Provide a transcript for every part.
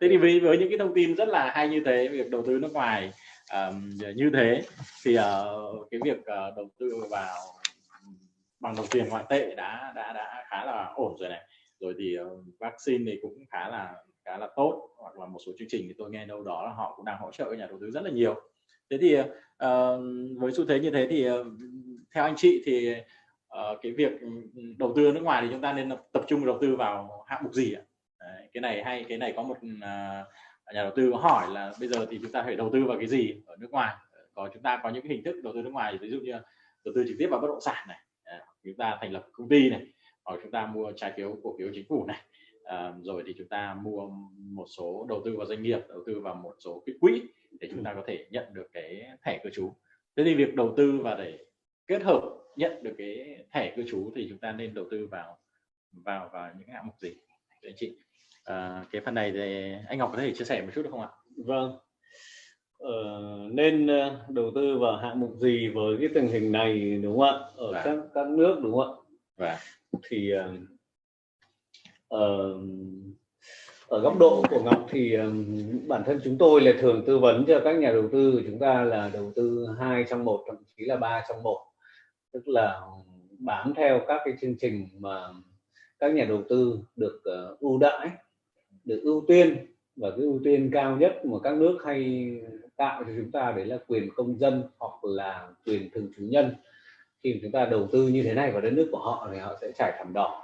Thế thì với những cái thông tin rất là hay như thế, việc đầu tư nước ngoài như thế thì cái việc đầu tư vào bằng đồng tiền ngoại tệ đã khá là ổn rồi này. Rồi thì vaccine thì cũng khá là tốt, hoặc là một số chương trình thì tôi nghe đâu đó là họ cũng đang hỗ trợ nhà đầu tư rất là nhiều. Thế thì với xu thế như thế thì theo anh chị thì cái việc đầu tư nước ngoài thì chúng ta nên tập trung đầu tư vào hạng mục gì ạ? Đấy, cái này hay, cái này có một nhà đầu tư có hỏi là bây giờ thì chúng ta phải đầu tư vào cái gì ở nước ngoài? Chúng ta có những cái hình thức đầu tư nước ngoài, ví dụ như đầu tư trực tiếp vào bất động sản này, chúng ta thành lập công ty này, hoặc chúng ta mua trái phiếu cổ phiếu chính phủ này, rồi thì chúng ta mua một số đầu tư vào doanh nghiệp, đầu tư vào một số cái quỹ để chúng ta có thể nhận được cái thẻ cư trú. Thế thì việc đầu tư và để kết hợp nhận được cái thẻ cư trú thì chúng ta nên đầu tư vào những hạng mục gì? Thưa anh chị, cái phần này thì anh Ngọc có thể chia sẻ một chút được không ạ? Vâng, nên đầu tư vào hạng mục gì với cái tình hình này, đúng không ạ? Ở các nước, đúng không ạ? Và thì ở góc độ của Ngọc thì bản thân chúng tôi là thường tư vấn cho các nhà đầu tư của chúng ta là đầu tư 2 trong 1, thậm chí là 3 trong 1, tức là bám theo các cái chương trình mà các nhà đầu tư được ưu đãi, được ưu tiên, và cái ưu tiên cao nhất mà các nước hay tạo cho chúng ta đấy là quyền công dân hoặc là quyền thường trú nhân. Khi chúng ta đầu tư như thế này vào đất nước của họ thì họ sẽ trải thảm đỏ,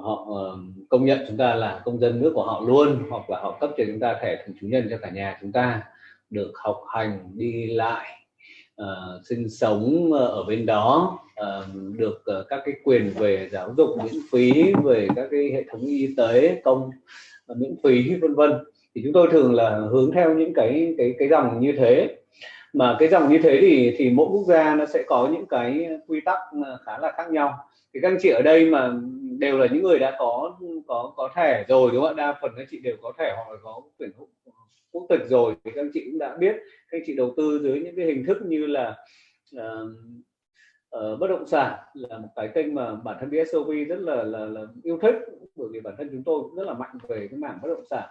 họ công nhận chúng ta là công dân nước của họ luôn, hoặc là họ cấp cho chúng ta thẻ thường trú nhân cho cả nhà chúng ta được học hành, đi lại, sinh sống ở bên đó, được các cái quyền về giáo dục miễn phí, về các cái hệ thống y tế công miễn phí, vân vân. Thì chúng tôi thường là hướng theo những cái dòng như thế. Mà cái dòng như thế thì mỗi quốc gia nó sẽ có những cái quy tắc khá là khác nhau. Thì các anh chị ở đây mà đều là những người đã có thẻ rồi, đúng không ạ? Đa phần các chị đều có thẻ hoặc là có quyền quốc tịch rồi, thì các anh chị cũng đã biết các anh chị đầu tư dưới những cái hình thức như là bất động sản là một cái kênh mà bản thân BSOP rất là yêu thích, bởi vì bản thân chúng tôi cũng rất là mạnh về cái mảng bất động sản.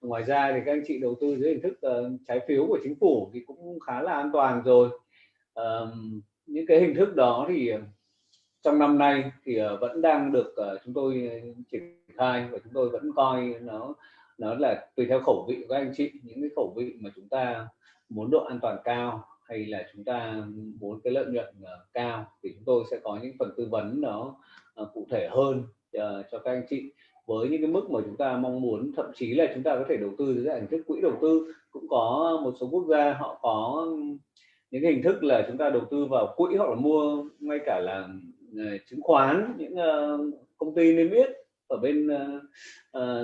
Ngoài ra thì các anh chị đầu tư dưới hình thức trái phiếu của chính phủ thì cũng khá là an toàn rồi. Những cái hình thức đó thì trong năm nay thì vẫn đang được chúng tôi triển khai, và chúng tôi vẫn coi nó là tùy theo khẩu vị của các anh chị. Những cái khẩu vị mà chúng ta muốn độ an toàn cao hay là chúng ta muốn cái lợi nhuận cao thì chúng tôi sẽ có những phần tư vấn nó cụ thể hơn cho các anh chị với những cái mức mà chúng ta mong muốn. Thậm chí là chúng ta có thể đầu tư dưới dạng hình thức quỹ đầu tư. Cũng có một số quốc gia họ có những cái hình thức là chúng ta đầu tư vào quỹ, hoặc là mua ngay cả là chứng khoán, những công ty niêm yết ở bên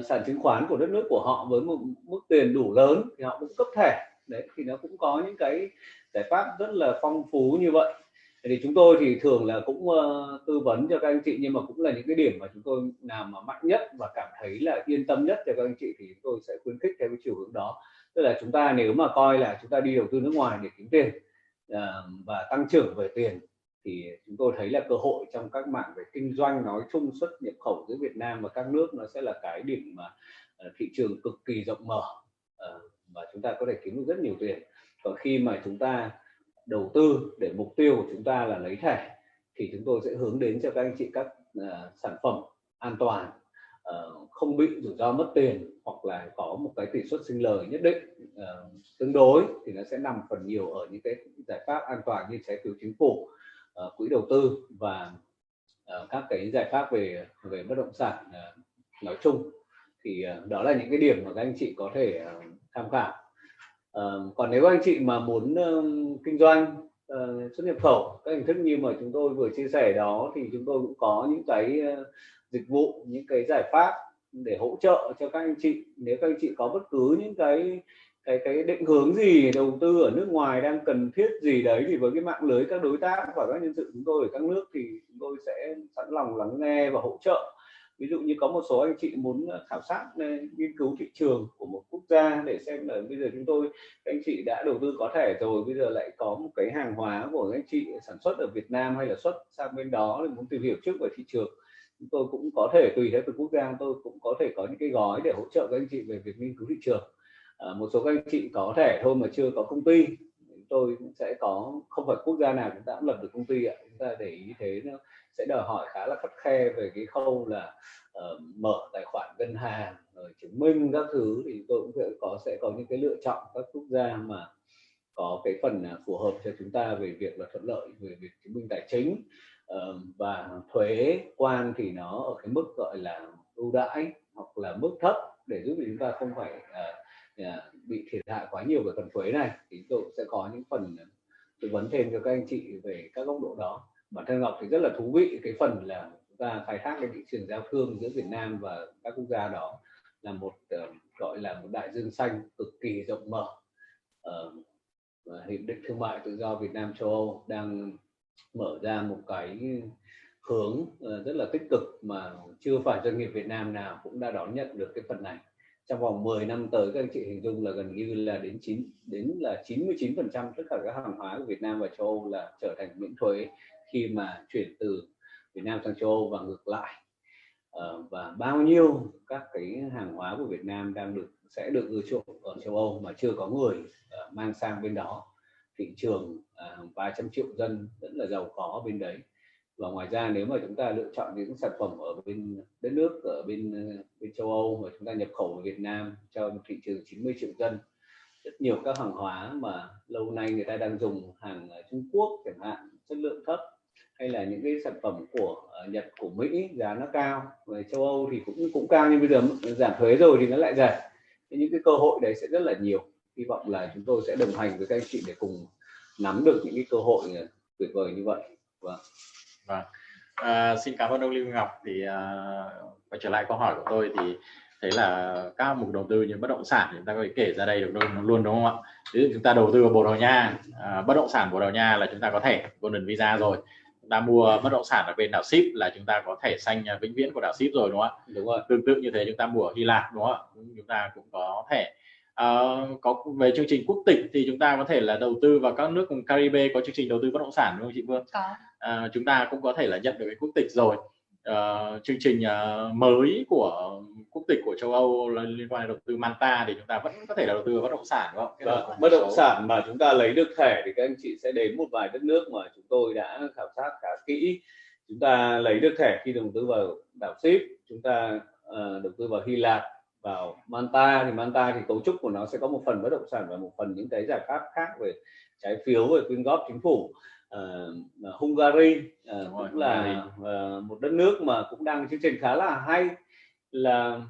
sàn chứng khoán của đất nước của họ với một mức tiền đủ lớn thì họ cũng cấp thẻ. Đấy, thì nó cũng có những cái giải pháp rất là phong phú như vậy. Thì chúng tôi thì thường là cũng tư vấn cho các anh chị, nhưng mà cũng là những cái điểm mà chúng tôi làm mà mạnh nhất và cảm thấy là yên tâm nhất cho các anh chị thì chúng tôi sẽ khuyến khích theo cái chiều hướng đó. Tức là chúng ta nếu mà coi là chúng ta đi đầu tư nước ngoài để kiếm tiền và tăng trưởng về tiền thì chúng tôi thấy là cơ hội trong các mảng về kinh doanh nói chung, xuất nhập khẩu giữa Việt Nam và các nước nó sẽ là cái điểm mà thị trường cực kỳ rộng mở và chúng ta có thể kiếm được rất nhiều tiền. Còn khi mà chúng ta đầu tư để mục tiêu của chúng ta là lấy thẻ thì chúng tôi sẽ hướng đến cho các anh chị các sản phẩm an toàn, không bị rủi ro mất tiền, hoặc là có một cái tỷ suất sinh lời nhất định tương đối, thì nó sẽ nằm phần nhiều ở những cái giải pháp an toàn như trái phiếu chính phủ, quỹ đầu tư và các cái giải pháp về bất động sản nói chung. Thì đó là những cái điểm mà các anh chị có thể tham khảo. Còn nếu anh chị mà muốn kinh doanh, xuất nhập khẩu, các hình thức như mà chúng tôi vừa chia sẻ đó thì chúng tôi cũng có những cái dịch vụ, những cái giải pháp để hỗ trợ cho các anh chị. Nếu các anh chị có bất cứ những cái định hướng gì đầu tư ở nước ngoài đang cần thiết gì đấy, thì với cái mạng lưới các đối tác và các nhân sự chúng tôi ở các nước thì chúng tôi sẽ sẵn lòng lắng nghe và hỗ trợ. Ví dụ như có một số anh chị muốn khảo sát nghiên cứu thị trường của một quốc gia để xem là bây giờ chúng tôi, các anh chị đã đầu tư có thẻ rồi, bây giờ lại có một cái hàng hóa của các anh chị sản xuất ở Việt Nam hay là xuất sang bên đó để muốn tìm hiểu trước về thị trường, tôi cũng có thể tùy theo từng quốc gia, tôi cũng có thể có những cái gói để hỗ trợ các anh chị về việc nghiên cứu thị trường. Một số các anh chị có thể thôi mà chưa có công ty, tôi cũng sẽ có, không phải quốc gia nào chúng ta cũng lập được công ty ạ. Chúng ta để ý thế, nó sẽ đòi hỏi khá là khắt khe về cái khâu là mở tài khoản ngân hàng rồi chứng minh các thứ, thì tôi cũng sẽ có những cái lựa chọn các quốc gia mà có cái phần phù hợp cho chúng ta về việc là thuận lợi về việc chứng minh tài chính, và thuế quan thì nó ở cái mức gọi là ưu đãi hoặc là mức thấp để giúp chúng ta không phải bị thiệt hại quá nhiều về phần thuế này, thì tôi sẽ có những phần tư vấn thêm cho các anh chị về các góc độ đó. Bản thân Ngọc thì rất là thú vị cái phần là chúng ta khai thác cái thị trường giao thương giữa Việt Nam và các quốc gia đó, là một gọi là một đại dương xanh cực kỳ rộng mở. Hiệp định thương mại tự do Việt Nam châu Âu đang mở ra một cái hướng rất là tích cực mà chưa phải doanh nghiệp Việt Nam nào cũng đã đón nhận được cái phần này. Trong vòng 10 năm tới, các anh chị hình dung là gần như là đến 99% tất cả các hàng hóa của Việt Nam và châu Âu là trở thành miễn thuế khi mà chuyển từ Việt Nam sang châu Âu và ngược lại. Và bao nhiêu các cái hàng hóa của Việt Nam sẽ được ưa chuộng ở châu Âu mà chưa có người mang sang bên đó. Thị trường vài trăm triệu dân rất là giàu có bên đấy. Và ngoài ra, nếu mà chúng ta lựa chọn những sản phẩm ở bên đất nước ở bên châu Âu mà chúng ta nhập khẩu vào Việt Nam cho một thị trường 90 triệu dân, rất nhiều các hàng hóa mà lâu nay người ta đang dùng, hàng Trung Quốc chẳng hạn, chất lượng thấp, hay là những cái sản phẩm của Nhật, của Mỹ giá nó cao, về châu Âu thì cũng cao, nhưng bây giờ giảm thuế rồi thì nó lại giảm. Những cái cơ hội đấy sẽ rất là nhiều. Hy vọng là chúng tôi sẽ đồng hành với các anh chị để cùng nắm được những cái cơ hội tuyệt vời như vậy. Vâng. Vâng. Xin cảm ơn ông Lưu Ngọc. Thì quay trở lại câu hỏi của tôi thì thấy là các mục đầu tư như bất động sản chúng ta có thể kể ra đây được luôn đúng không ạ? Ví dụ chúng ta đầu tư vào Bồ Đào Nha, bất động sản Bồ Đào Nha là chúng ta có thẻ Golden Visa rồi, chúng ta mua bất động sản ở bên đảo Síp là chúng ta có thẻ xanh vĩnh viễn của đảo Síp rồi đúng không ạ? Đúng rồi. Tương tự như thế chúng ta mua ở Hy Lạp đúng không ạ? Chúng ta cũng có thẻ. Có về chương trình quốc tịch thì chúng ta có thể là đầu tư vào các nước vùng Caribe có chương trình đầu tư bất động sản đúng không chị Vương? Có. Chúng ta cũng có thể là nhận được cái quốc tịch rồi. Chương trình mới của quốc tịch của châu Âu liên quan đến đầu tư Malta thì chúng ta vẫn có thể là đầu tư vào bất động sản đúng không? Bất động sản mà chúng ta lấy được thẻ thì các anh chị sẽ đến một vài đất nước mà chúng tôi đã khảo sát khá kỹ. Chúng ta lấy được thẻ khi đầu tư vào đảo Síp, chúng ta đầu tư vào Hy Lạp, vào Malta thì cấu trúc của nó sẽ có một phần bất động sản và một phần những cái giải pháp khác về trái phiếu, về quyên góp chính phủ. Hungary cũng là một đất nước mà cũng đang chương trình khá là hay, là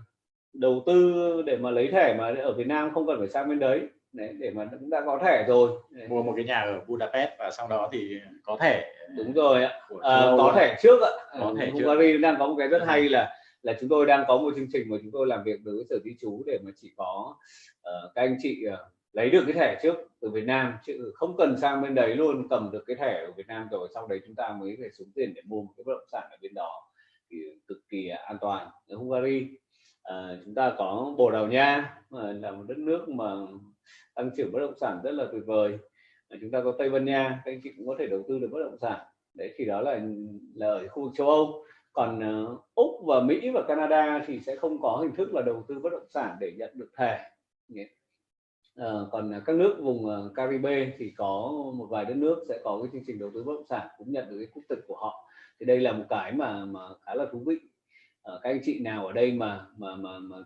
đầu tư để mà lấy thẻ mà ở Việt Nam không cần phải sang bên đấy. Đấy, để mà chúng ta có thẻ rồi, mua một cái nhà ở Budapest và sau đó thì có thẻ. Đúng rồi ạ. Có thẻ trước ạ. Hungary đang có một cái rất hay là chúng tôi đang có một chương trình mà chúng tôi làm việc với sở di trú để mà chỉ có các anh chị lấy được cái thẻ trước từ Việt Nam chứ không cần sang bên đấy luôn, cầm được cái thẻ ở Việt Nam rồi sau đấy chúng ta mới phải xuống tiền để mua một cái bất động sản ở bên đó thì cực kỳ an toàn. Ở Hungary, chúng ta có Bồ Đào Nha là một đất nước mà tăng trưởng bất động sản rất là tuyệt vời. Chúng ta có Tây Ban Nha, các anh chị cũng có thể đầu tư được bất động sản đấy, thì đó là ở khu vực châu Âu. Còn Úc và Mỹ và Canada thì sẽ không có hình thức là đầu tư bất động sản để nhận được thẻ. Còn các nước vùng Caribe thì có một vài đất nước sẽ có cái chương trình đầu tư bất động sản cũng nhận được cái quốc tịch của họ. Thì đây là một cái mà khá là thú vị. Các anh chị nào ở đây mà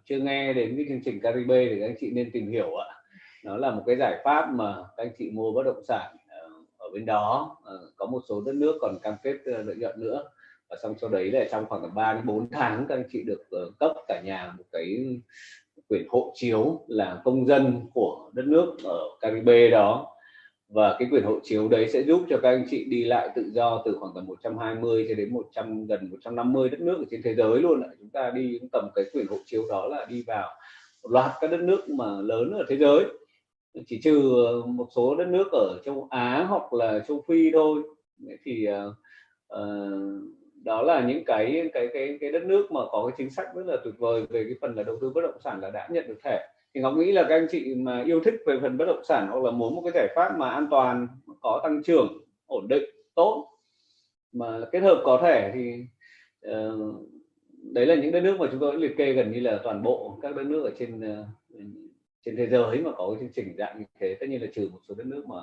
chưa nghe đến cái chương trình Caribe thì các anh chị nên tìm hiểu ạ. Nó là một cái giải pháp mà các anh chị mua bất động sản ở bên đó, có một số đất nước còn cam kết lợi nhuận nữa. Và xong sau đấy là trong khoảng 3-4 tháng các anh chị được cấp cả nhà một cái quyền hộ chiếu là công dân của đất nước ở Caribe đó, và cái quyền hộ chiếu đấy sẽ giúp cho các anh chị đi lại tự do từ khoảng tầm 120 cho đến 100, gần 150 đất nước ở trên thế giới luôn. Chúng ta đi tầm cái quyền hộ chiếu đó là đi vào một loạt các đất nước mà lớn ở thế giới, chỉ trừ một số đất nước ở châu Á hoặc là châu Phi thôi. Thì đó là những cái đất nước mà có cái chính sách rất là tuyệt vời về cái phần là đầu tư bất động sản là đã nhận được thẻ. Thì Ngọc nghĩ là các anh chị mà yêu thích về phần bất động sản hoặc là muốn một cái giải pháp mà an toàn, có tăng trưởng, ổn định, tốt mà kết hợp có thẻ thì Đấy là những đất nước mà chúng tôi đã liệt kê gần như là toàn bộ các đất nước ở trên thế giới mà có chương trình dạng như thế. Tất nhiên là trừ một số đất nước mà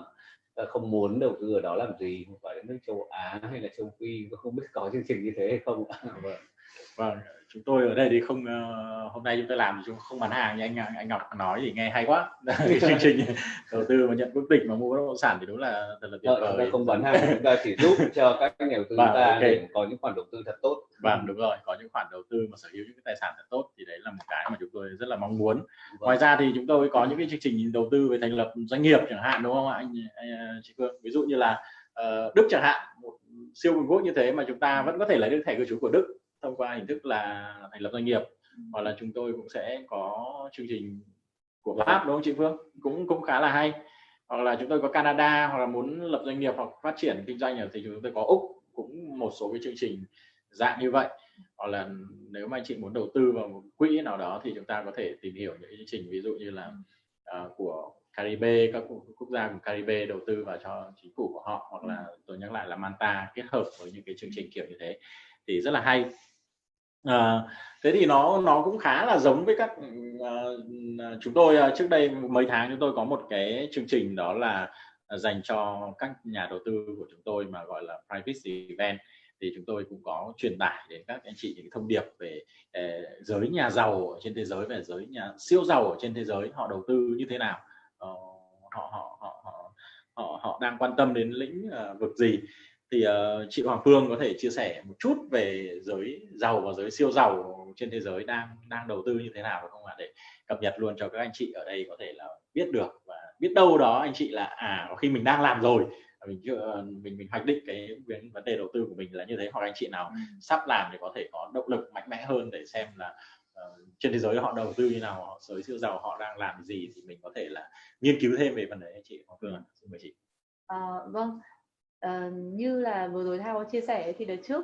không muốn đầu tư ở đó làm gì, một vài đất nước châu Á hay là châu Phi, không biết có chương trình như thế hay không. Vâng, chúng tôi ở đây thì không, hôm nay chúng tôi làm chúng không bán hàng, nhưng anh Ngọc nói thì nghe hay quá. Chương trình đầu tư mà nhận quốc tịch mà mua bất động sản thì đúng là thật là tuyệt vời. Không bán hàng, chúng ta chỉ giúp cho các nhà đầu tư chúng ta để có những khoản đầu tư thật tốt. Vâng, đúng rồi, có những khoản đầu tư mà sở hữu những cái tài sản thật tốt thì đấy là một cái mà chúng tôi rất là mong muốn. Ngoài ra thì chúng tôi có những cái chương trình đầu tư về thành lập doanh nghiệp chẳng hạn, đúng không anh chị Phương? Ví dụ như là Đức chẳng hạn, một siêu cường quốc như thế mà chúng ta vẫn có thể lấy được thẻ cư trú của Đức thông qua hình thức là thành lập doanh nghiệp, hoặc là chúng tôi cũng sẽ có chương trình của Pháp, đúng không chị Phương, cũng khá là hay. Hoặc là chúng tôi có Canada, hoặc là muốn lập doanh nghiệp hoặc phát triển kinh doanh thì chúng tôi có Úc, cũng một số cái chương trình dạng như vậy. Hoặc là nếu mà chị muốn đầu tư vào một quỹ nào đó thì chúng ta có thể tìm hiểu những chương trình ví dụ như là của Caribe, các quốc gia của Caribe đầu tư vào cho chính phủ của họ, hoặc là tôi nhắc lại là Malta, kết hợp với những cái chương trình kiểu như thế thì rất là hay. Thế thì nó cũng khá là giống với các chúng tôi trước đây mấy tháng chúng tôi có một cái chương trình đó là dành cho các nhà đầu tư của chúng tôi mà gọi là private event, thì chúng tôi cũng có truyền tải đến các anh chị những thông điệp về giới nhà giàu ở trên thế giới, về giới nhà siêu giàu ở trên thế giới, họ đầu tư như thế nào, họ đang quan tâm đến lĩnh vực gì. Thì chị Hoàng Phương có thể chia sẻ một chút về giới giàu và giới siêu giàu trên thế giới đang đầu tư như thế nào được không ạ, để cập nhật luôn cho các anh chị ở đây có thể là biết được, và biết đâu đó anh chị là có khi mình đang làm rồi, mình hoạch định cái vấn đề đầu tư của mình là như thế, hoặc anh chị nào sắp làm thì có thể có động lực mạnh mẽ hơn để xem là trên thế giới họ đầu tư như nào, giới siêu giàu họ đang làm gì, thì mình có thể là nghiên cứu thêm về vấn đề. Anh chị Hoàng Phương, xin mời chị. Vâng. Như là vừa rồi Thao có chia sẻ thì đợt trước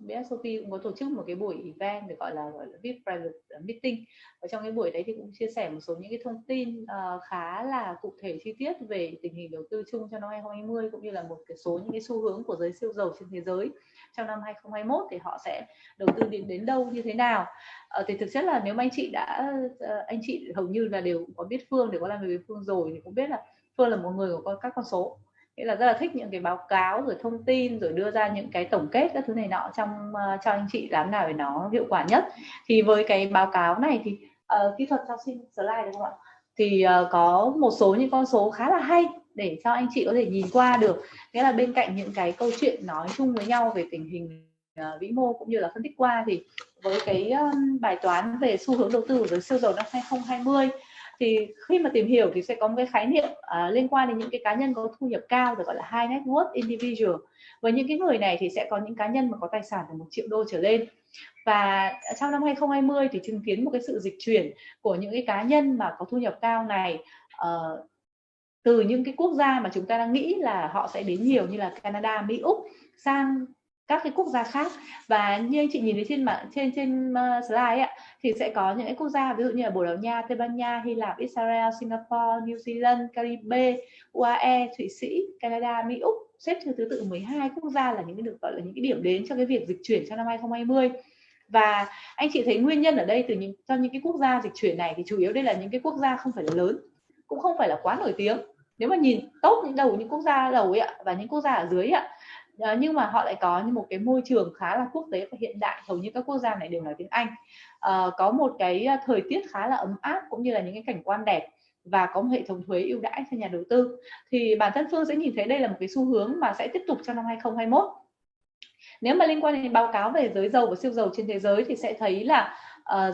BSOP cũng có tổ chức một cái buổi event được gọi là VIP private meeting. Ở trong cái buổi đấy thì cũng chia sẻ một số những cái thông tin khá là cụ thể chi tiết về tình hình đầu tư chung cho năm 2020, cũng như là một cái số những cái xu hướng của giới siêu giàu trên thế giới trong năm 2021 thì họ sẽ đầu tư đến đâu như thế nào. Thì thực chất là nếu mà anh chị hầu như là đều có biết Phương, đều có làm việc với Phương rồi thì cũng biết là Phương là một người có các con số, nghĩa là rất là thích những cái báo cáo rồi thông tin rồi đưa ra những cái tổng kết các thứ này nọ cho anh chị làm nào để nó hiệu quả nhất. Thì với cái báo cáo này thì kỹ thuật cho xin slide được không ạ, thì có một số những con số khá là hay để cho anh chị có thể nhìn qua được, nghĩa là bên cạnh những cái câu chuyện nói chung với nhau về tình hình vĩ mô cũng như là phân tích qua, thì với cái bài toán về xu hướng đầu tư của giới siêu giàu năm 2020 thì khi mà tìm hiểu thì sẽ có một cái khái niệm liên quan đến những cái cá nhân có thu nhập cao được gọi là high net worth individual. Với những cái người này thì sẽ có những cá nhân mà có tài sản từ 1 triệu đô trở lên. Và trong năm 2020 thì chứng kiến một cái sự dịch chuyển của những cái cá nhân mà có thu nhập cao này từ những cái quốc gia mà chúng ta đang nghĩ là họ sẽ đến nhiều như là Canada, Mỹ, Úc sang các cái quốc gia khác. Và như anh chị nhìn thấy trên slide ấy, thì sẽ có những cái quốc gia ví dụ như là Bồ Đào Nha, Tây Ban Nha, Hy Lạp, Israel, Singapore, New Zealand, Caribe, UAE, Thụy Sĩ, Canada, Mỹ, Úc xếp theo thứ tự 12 quốc gia là những cái được gọi là những cái điểm đến cho cái việc dịch chuyển trong năm 2020. Và anh chị thấy nguyên nhân ở đây từ trong những cái quốc gia dịch chuyển này thì chủ yếu đây là những cái quốc gia không phải là lớn, cũng không phải là quá nổi tiếng. Nếu mà nhìn tốt những quốc gia đầu ấy và những quốc gia ở dưới ấy, nhưng mà họ lại có một cái môi trường khá là quốc tế và hiện đại, hầu như các quốc gia này đều nói tiếng Anh, có một cái thời tiết khá là ấm áp cũng như là những cái cảnh quan đẹp, và có một hệ thống thuế ưu đãi cho nhà đầu tư. Thì bản thân Phương sẽ nhìn thấy đây là một cái xu hướng mà sẽ tiếp tục trong năm 2021. Nếu mà liên quan đến báo cáo về giới giàu và siêu giàu trên thế giới thì sẽ thấy là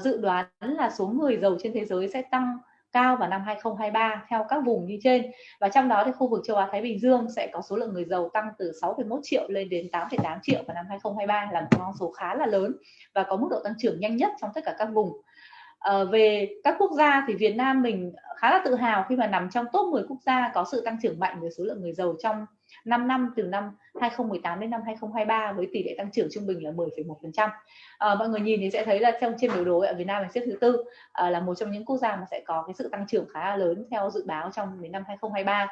dự đoán là số người giàu trên thế giới sẽ tăng cao vào năm 2023 theo các vùng như trên, và trong đó thì khu vực châu Á Thái Bình Dương sẽ có số lượng người giàu tăng từ 6,1 triệu lên đến 8,8 triệu vào năm 2023, là một con số khá là lớn và có mức độ tăng trưởng nhanh nhất trong tất cả các vùng. Về các quốc gia thì Việt Nam mình khá là tự hào khi mà nằm trong top 10 quốc gia có sự tăng trưởng mạnh về số lượng người giàu trong 5 năm từ năm 2018 đến năm 2023 với tỷ lệ tăng trưởng trung bình là 10,1%. Mọi người nhìn thì sẽ thấy là trong trên biểu đồ Việt Nam là xếp thứ tư, là một trong những quốc gia mà sẽ có cái sự tăng trưởng khá là lớn theo dự báo trong đến năm 2023.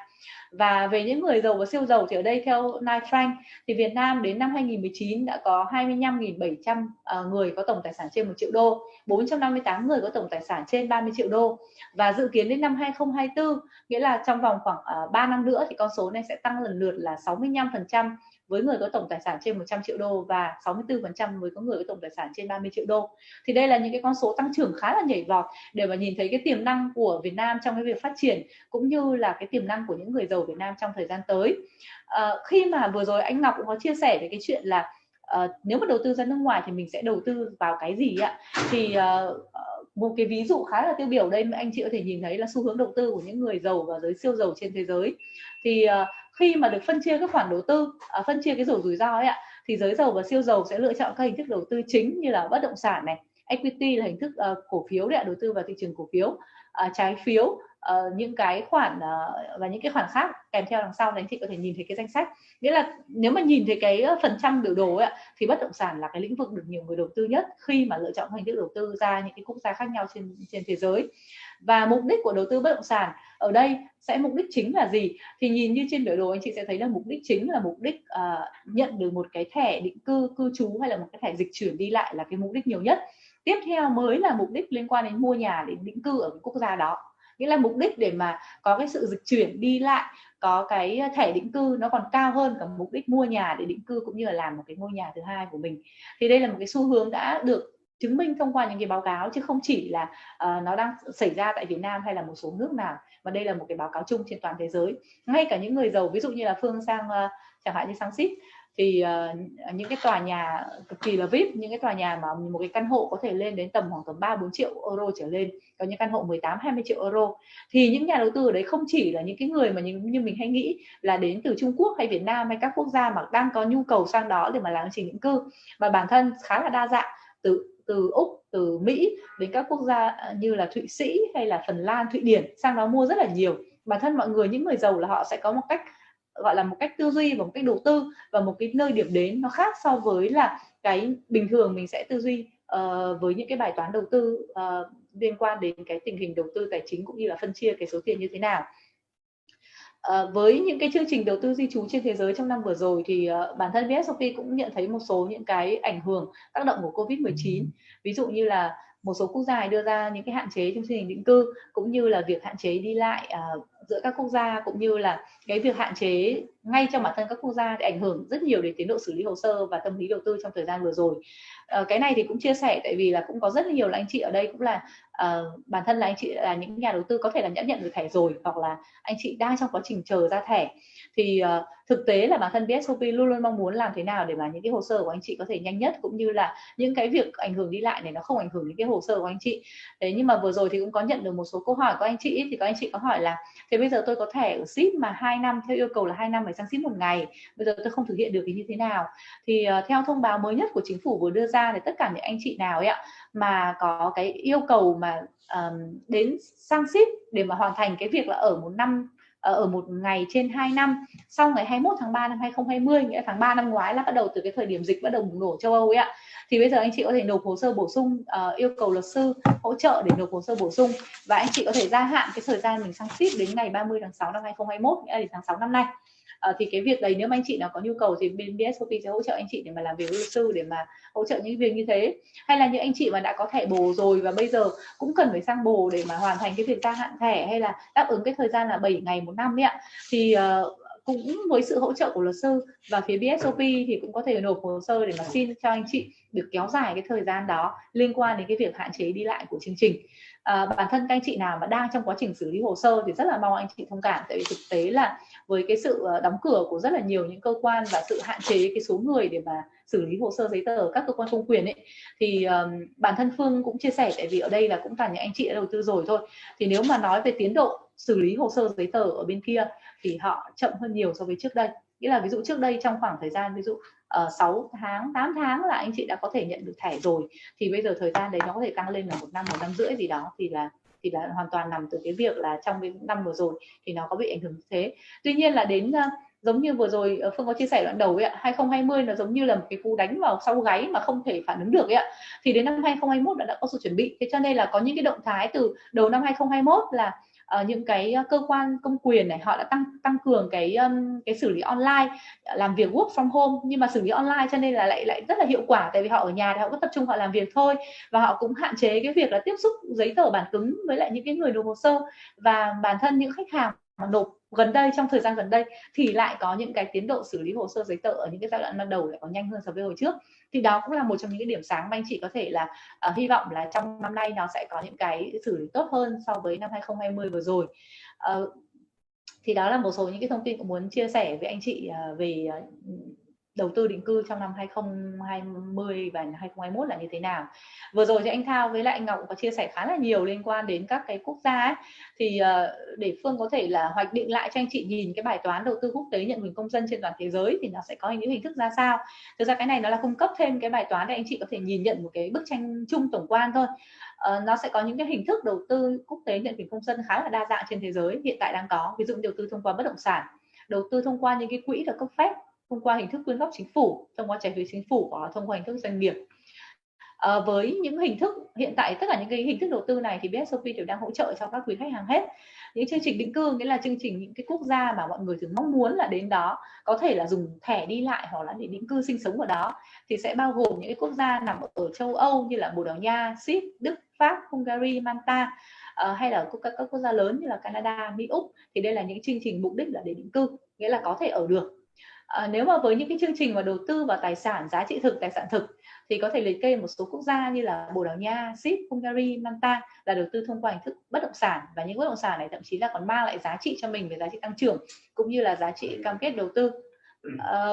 Và về những người giàu và siêu giàu thì ở đây theo Knight Frank thì Việt Nam đến năm 2019 đã có 25.700 người có tổng tài sản trên 1 triệu đô, 458 người có tổng tài sản trên 30 triệu đô và dự kiến đến năm 2024, nghĩa là trong vòng khoảng 3 năm nữa thì con số này sẽ tăng lần lượt là 65% với người có tổng tài sản trên 100 triệu đô và 64% với người có tổng tài sản trên 30 triệu đô. Thì đây là những cái con số tăng trưởng khá là nhảy vọt để mà nhìn thấy cái tiềm năng của Việt Nam trong cái việc phát triển cũng như là cái tiềm năng của những người giàu Việt Nam trong thời gian tới. Khi mà vừa rồi anh Ngọc cũng có chia sẻ về cái chuyện là nếu mà đầu tư ra nước ngoài thì mình sẽ đầu tư vào cái gì ạ? Thì một cái ví dụ khá là tiêu biểu đây mà anh chị có thể nhìn thấy là xu hướng đầu tư của những người giàu và giới siêu giàu trên thế giới. Thì khi mà được phân chia các khoản đầu tư, phân chia cái rủi ro ấy ạ, thì giới giàu và siêu giàu sẽ lựa chọn các hình thức đầu tư chính như là bất động sản này, equity là hình thức cổ phiếu đấy ạ, đầu tư vào thị trường cổ phiếu, trái phiếu, những cái khoản và những cái khoản khác kèm theo đằng sau. Anh chị có thể nhìn thấy cái danh sách, nghĩa là nếu mà nhìn thấy cái phần trăm biểu đồ ấy ạ, thì bất động sản là cái lĩnh vực được nhiều người đầu tư nhất khi mà lựa chọn hình thức đầu tư ra những cái quốc gia khác nhau trên thế giới. Và mục đích của đầu tư bất động sản ở đây sẽ mục đích chính là gì? Thì nhìn như trên biểu đồ anh chị sẽ thấy là mục đích chính là mục đích nhận được một cái thẻ định cư, cư trú hay là một cái thẻ dịch chuyển đi lại là cái mục đích nhiều nhất. Tiếp theo mới là mục đích liên quan đến mua nhà để định cư ở cái quốc gia đó. Nghĩa là mục đích để mà có cái sự dịch chuyển đi lại, có cái thẻ định cư nó còn cao hơn cả mục đích mua nhà để định cư cũng như là làm một cái ngôi nhà thứ hai của mình. Thì đây là một cái xu hướng đã được chứng minh thông qua những cái báo cáo, chứ không chỉ là nó đang xảy ra tại Việt Nam hay là một số nước nào, mà đây là một cái báo cáo chung trên toàn thế giới. Ngay cả những người giàu, ví dụ như là Phương sang chẳng hạn như sang Ship, thì những cái tòa nhà cực kỳ là VIP, những cái tòa nhà mà một cái căn hộ có thể lên đến tầm khoảng tầm 3-4 triệu euro trở lên, có những căn hộ 18-20 triệu euro. Thì những nhà đầu tư ở đấy không chỉ là những cái người mà như mình hay nghĩ là đến từ Trung Quốc hay Việt Nam hay các quốc gia mà đang có nhu cầu sang đó để mà làm chỉ định cư, mà bản thân khá là đa dạng, từ Úc, từ Mỹ đến các quốc gia như là Thụy Sĩ hay là Phần Lan, Thụy Điển sang đó mua rất là nhiều. Bản thân mọi người, những người giàu là họ sẽ có một cách gọi là một cách tư duy và một cách đầu tư và một cái nơi điểm đến nó khác so với là cái bình thường mình sẽ tư duy với những cái bài toán đầu tư liên quan đến cái tình hình đầu tư tài chính cũng như là phân chia cái số tiền như thế nào. Với những cái chương trình đầu tư di trú trên thế giới trong năm vừa rồi thì bản thân BSOP cũng nhận thấy một số những cái ảnh hưởng tác động của Covid-19, ví dụ như là một số quốc gia đưa ra những cái hạn chế trong chương trình định cư cũng như là việc hạn chế đi lại giữa các quốc gia, cũng như là cái việc hạn chế ngay trong bản thân các quốc gia để ảnh hưởng rất nhiều đến tiến độ xử lý hồ sơ và tâm lý đầu tư trong thời gian vừa rồi. Cái này thì cũng chia sẻ tại vì là cũng có rất nhiều là anh chị ở đây cũng là bản thân là anh chị là những nhà đầu tư có thể là đã nhận được thẻ rồi, hoặc là anh chị đang trong quá trình chờ ra thẻ. Thì thực tế là bản thân BSOP luôn luôn mong muốn làm thế nào để mà những cái hồ sơ của anh chị có thể nhanh nhất, cũng như là những cái việc ảnh hưởng đi lại này nó không ảnh hưởng đến cái hồ sơ của anh chị. Thế nhưng mà vừa rồi thì cũng có nhận được một số câu hỏi của anh chị, thì có anh chị có hỏi là thế bây giờ tôi có thẻ ở Ship mà 2 năm, theo yêu cầu là 2 năm phải sang Ship 1 ngày, bây giờ tôi không thực hiện được thì như thế nào? Thì theo thông báo mới nhất của chính phủ vừa đưa ra thì tất cả những anh chị nào ấy ạ mà có cái yêu cầu mà đến sang Ship để mà hoàn thành cái việc là ở 1 ngày trên 2 năm sau ngày 21 tháng 3 năm 2020, nghĩa là tháng 3 năm ngoái là bắt đầu từ cái thời điểm dịch bắt đầu bùng nổ châu Âu ấy ạ, thì bây giờ anh chị có thể nộp hồ sơ bổ sung, yêu cầu luật sư hỗ trợ để nộp hồ sơ bổ sung, và anh chị có thể gia hạn cái thời gian mình sang Ship đến ngày 30 tháng 6 năm 2021, nghĩa là đến tháng 6 năm nay. Thì cái việc đấy nếu mà anh chị nào có nhu cầu thì bên BSOP sẽ hỗ trợ anh chị để mà làm việc với luật sư để mà hỗ trợ những việc như thế. Hay là những anh chị mà đã có thẻ bồ rồi và bây giờ cũng cần phải sang bồ để mà hoàn thành cái việc gia hạn thẻ hay là đáp ứng cái thời gian là 7 ngày 1 năm ấy ạ, thì cũng với sự hỗ trợ của luật sư và phía BSOP thì cũng có thể nộp hồ sơ để mà xin cho anh chị được kéo dài cái thời gian đó liên quan đến cái việc hạn chế đi lại của chương trình. Bản thân các anh chị nào mà đang trong quá trình xử lý hồ sơ thì rất là mong anh chị thông cảm, tại vì thực tế là với cái sự đóng cửa của rất là nhiều những cơ quan và sự hạn chế cái số người để mà xử lý hồ sơ giấy tờ ở các cơ quan công quyền ấy, thì bản thân Phương cũng chia sẻ tại vì ở đây là cũng toàn những anh chị đã đầu tư rồi thôi, thì nếu mà nói về tiến độ xử lý hồ sơ giấy tờ ở bên kia thì họ chậm hơn nhiều so với trước đây. Nghĩa là ví dụ trước đây trong khoảng thời gian ví dụ 6 tháng, 8 tháng là anh chị đã có thể nhận được thẻ rồi, thì bây giờ thời gian đấy nó có thể tăng lên là 1 năm, 1 năm rưỡi gì đó, thì là thì là hoàn toàn nằm từ cái việc là trong cái năm vừa rồi thì nó có bị ảnh hưởng như thế. Tuy nhiên là đến giống như vừa rồi Phương có chia sẻ đoạn đầu ấy ạ, 2020 nó giống như là một cái cú đánh vào sau gáy mà không thể phản ứng được ấy ạ. Thì đến năm 2021 đã có sự chuẩn bị, thế cho nên là có những cái động thái từ đầu năm 2021 là những cái cơ quan công quyền này họ đã tăng cường cái xử lý online, làm việc work from home, nhưng mà xử lý online cho nên là lại rất là hiệu quả, tại vì họ ở nhà thì họ cứ tập trung họ làm việc thôi, và họ cũng hạn chế cái việc là tiếp xúc giấy tờ bản cứng với lại những cái người nộp hồ sơ. Và bản thân những khách hàng mà nộp gần đây, trong thời gian gần đây thì lại có những cái tiến độ xử lý hồ sơ giấy tờ ở những cái giai đoạn ban đầu lại có nhanh hơn so với hồi trước. Thì đó cũng là một trong những cái điểm sáng mà anh chị có thể là hy vọng là trong năm nay nó sẽ có những cái xử lý tốt hơn so với năm 2020 vừa rồi. Thì đó là một số những cái thông tin cũng muốn chia sẻ với anh chị về đầu tư định cư trong năm 2020 và 2021 là như thế nào. Vừa rồi thì anh Thao với lại anh Ngọc có chia sẻ khá là nhiều liên quan đến các cái quốc gia ấy. Thì để Phương có thể là hoạch định lại cho anh chị nhìn cái bài toán đầu tư quốc tế nhận quyền công dân trên toàn thế giới thì nó sẽ có những hình thức ra sao. Thực ra cái này nó là cung cấp thêm cái bài toán để anh chị có thể nhìn nhận một cái bức tranh chung tổng quan thôi. Nó sẽ có những cái hình thức đầu tư quốc tế nhận quyền công dân khá là đa dạng trên thế giới hiện tại đang có. Ví dụ đầu tư thông qua bất động sản, đầu tư thông qua những cái quỹ được cấp phép, thông qua hình thức quyên góp chính phủ, thông qua trái phiếu chính phủ, thông qua hình thức doanh nghiệp. Với những hình thức hiện tại, tất cả những cái hình thức đầu tư này thì BSOP đều đang hỗ trợ cho các quý khách hàng hết. Những chương trình định cư nghĩa là chương trình những cái quốc gia mà mọi người thường mong muốn là đến đó, có thể là dùng thẻ đi lại hoặc là để định cư sinh sống ở đó, thì sẽ bao gồm những cái quốc gia nằm ở châu Âu như là Bồ Đào Nha, Ship, Đức, Pháp, Hungary, Malta, hay là các quốc gia lớn như là Canada, Mỹ, Úc. Thì đây là những chương trình mục đích là để định cư, nghĩa là có thể ở được. Nếu mà với những cái chương trình mà đầu tư vào tài sản giá trị thực, tài sản thực thì có thể liệt kê một số quốc gia như là Bồ Đào Nha, Ship, Hungary, Malta là đầu tư thông qua hình thức bất động sản, và những bất động sản này thậm chí là còn mang lại giá trị cho mình về giá trị tăng trưởng cũng như là giá trị cam kết đầu tư.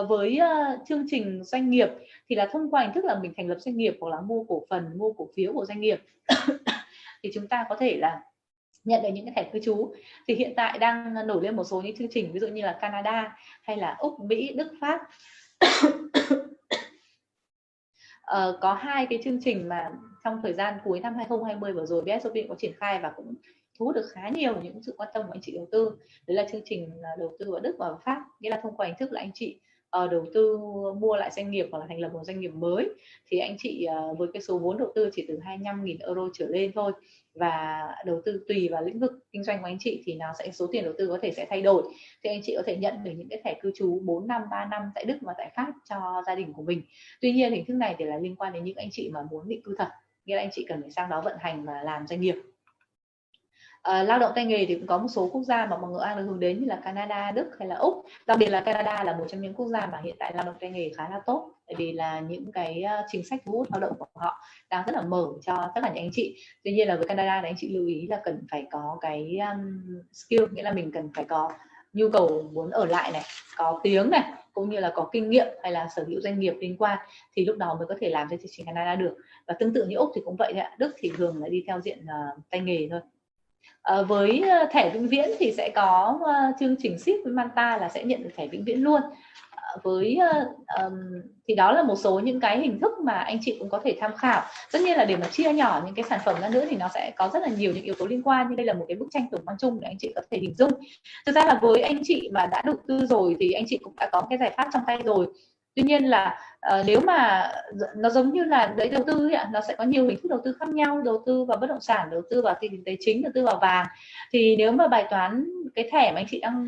Với chương trình doanh nghiệp thì là thông qua hình thức là mình thành lập doanh nghiệp hoặc là mua cổ phần, mua cổ phiếu của doanh nghiệp thì chúng ta có thể là nhận được những cái thẻ cư trú. Thì hiện tại đang nổi lên một số những chương trình ví dụ như là Canada hay là Úc, Mỹ, Đức, Pháp. Có hai cái chương trình mà trong thời gian cuối năm 2020 vừa rồi BSOP có triển khai và cũng thu hút được khá nhiều những sự quan tâm của anh chị đầu tư. Đấy là chương trình đầu tư vào Đức và Pháp, nghĩa là thông qua hình thức là anh chị đầu tư mua lại doanh nghiệp hoặc là thành lập một doanh nghiệp mới, thì anh chị với cái số vốn đầu tư chỉ từ 25.000 euro trở lên thôi, và đầu tư tùy vào lĩnh vực kinh doanh của anh chị thì nó sẽ, số tiền đầu tư có thể sẽ thay đổi, thì anh chị có thể nhận được những cái thẻ cư trú 4 năm, 3 năm tại Đức và tại Pháp cho gia đình của mình. Tuy nhiên hình thức này thì là liên quan đến những anh chị mà muốn định cư thật, nghĩa là anh chị cần phải sang đó vận hành và làm doanh nghiệp. Lao động tay nghề thì cũng có một số quốc gia mà mọi người đang hướng đến như là Canada, Đức hay là Úc. Đặc biệt là Canada là một trong những quốc gia mà hiện tại lao động tay nghề khá là tốt, bởi vì là những cái chính sách thu hút lao động của họ đang rất là mở cho tất cả những anh chị. Tuy nhiên là với Canada thì anh chị lưu ý là cần phải có cái skill, nghĩa là mình cần phải có nhu cầu muốn ở lại này, có tiếng này, cũng như là có kinh nghiệm hay là sở hữu doanh nghiệp liên quan, thì lúc đó mới có thể làm cho chương trình Canada được. Và tương tự như Úc thì cũng vậy đấy ạ, Đức thì thường là đi theo diện tay nghề thôi. Với thẻ vĩnh viễn thì sẽ có chương trình Ship với Malta là sẽ nhận được thẻ vĩnh viễn luôn. Thì đó là một số những cái hình thức mà anh chị cũng có thể tham khảo. Tất nhiên là để mà chia nhỏ những cái sản phẩm ra nữa thì nó sẽ có rất là nhiều những yếu tố liên quan, nhưng đây là một cái bức tranh tổng quan chung để anh chị có thể hình dung. Thực ra là với anh chị mà đã đầu tư rồi thì anh chị cũng đã có cái giải pháp trong tay rồi. Tuy nhiên là nếu mà nó giống như là đấy, đầu tư ấy, nó sẽ có nhiều hình thức đầu tư khác nhau, đầu tư vào bất động sản, đầu tư vào thị trường tài chính, đầu tư vào vàng. Thì nếu mà bài toán cái thẻ mà anh chị đang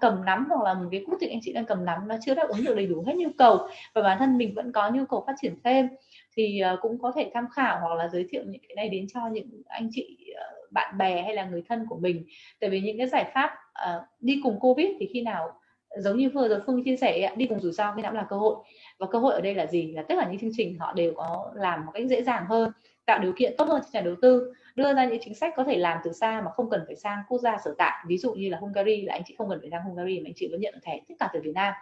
cầm nắm hoặc là một cái quốc tịch anh chị đang cầm nắm nó chưa đáp ứng được đầy đủ hết nhu cầu, và bản thân mình vẫn có nhu cầu phát triển thêm, thì cũng có thể tham khảo hoặc là giới thiệu những cái này đến cho những anh chị bạn bè hay là người thân của mình. Tại vì những cái giải pháp đi cùng Covid thì khi nào giống như vừa rồi Phương chia sẻ, đi cùng rủi ro cái nào cũng là cơ hội. Và cơ hội ở đây là gì? Là tất cả những chương trình họ đều có làm một cách dễ dàng hơn, tạo điều kiện tốt hơn cho nhà đầu tư, đưa ra những chính sách có thể làm từ xa mà không cần phải sang quốc gia sở tại. Ví dụ như là Hungary là anh chị không cần phải sang Hungary mà anh chị vẫn nhận được thẻ tất cả từ Việt Nam.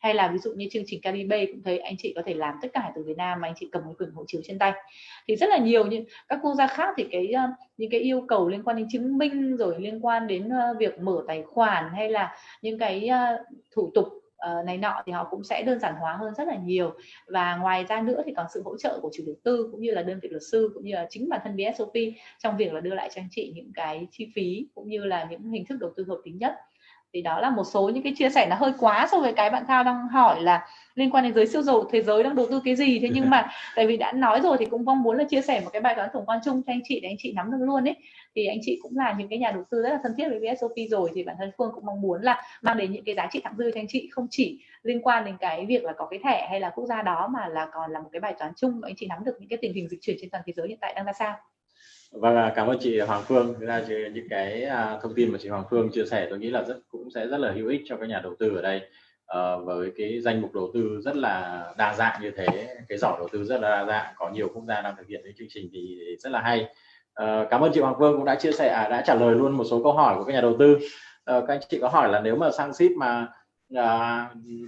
Hay là ví dụ như chương trình Caribe cũng thấy anh chị có thể làm tất cả từ Việt Nam mà anh chị cầm cái quyền hộ chiếu trên tay. Thì rất là nhiều những các quốc gia khác thì những cái yêu cầu liên quan đến chứng minh, rồi liên quan đến việc mở tài khoản hay là những cái thủ tục này nọ thì họ cũng sẽ đơn giản hóa hơn rất là nhiều. Và ngoài ra nữa thì còn sự hỗ trợ của chủ đầu tư cũng như là đơn vị luật sư cũng như là chính bản thân BSOP trong việc là đưa lại cho anh chị những cái chi phí cũng như là những hình thức đầu tư hợp lý nhất. Thì đó là một số những cái chia sẻ nó hơi quá so với cái bạn Thao đang hỏi là liên quan đến giới siêu giàu thế giới đang đầu tư cái gì. Thế nhưng mà tại vì đã nói rồi thì cũng mong muốn là chia sẻ một cái bài toán tổng quan chung cho anh chị để anh chị nắm được luôn ấy. Thì anh chị cũng là những cái nhà đầu tư rất là thân thiết với BSOP rồi, thì bản thân Phương cũng mong muốn là mang đến những cái giá trị thẳng dư cho anh chị, không chỉ liên quan đến cái việc là có cái thẻ hay là quốc gia đó mà là còn là một cái bài toán chung mà anh chị nắm được những cái tình hình dịch chuyển trên toàn thế giới hiện tại đang ra sao. Vâng, cảm ơn chị Hoàng Phương. Thực ra những cái thông tin mà chị Hoàng Phương chia sẻ tôi nghĩ là cũng sẽ rất là hữu ích cho các nhà đầu tư ở đây, với cái danh mục đầu tư rất là đa dạng như thế, cái giỏ đầu tư rất là đa dạng, có nhiều quốc gia đang thực hiện cái chương trình thì rất là hay. Cảm ơn chị Hoàng Phương cũng đã chia sẻ, đã trả lời luôn một số câu hỏi của các nhà đầu tư. Các anh chị có hỏi là nếu mà sang ship mà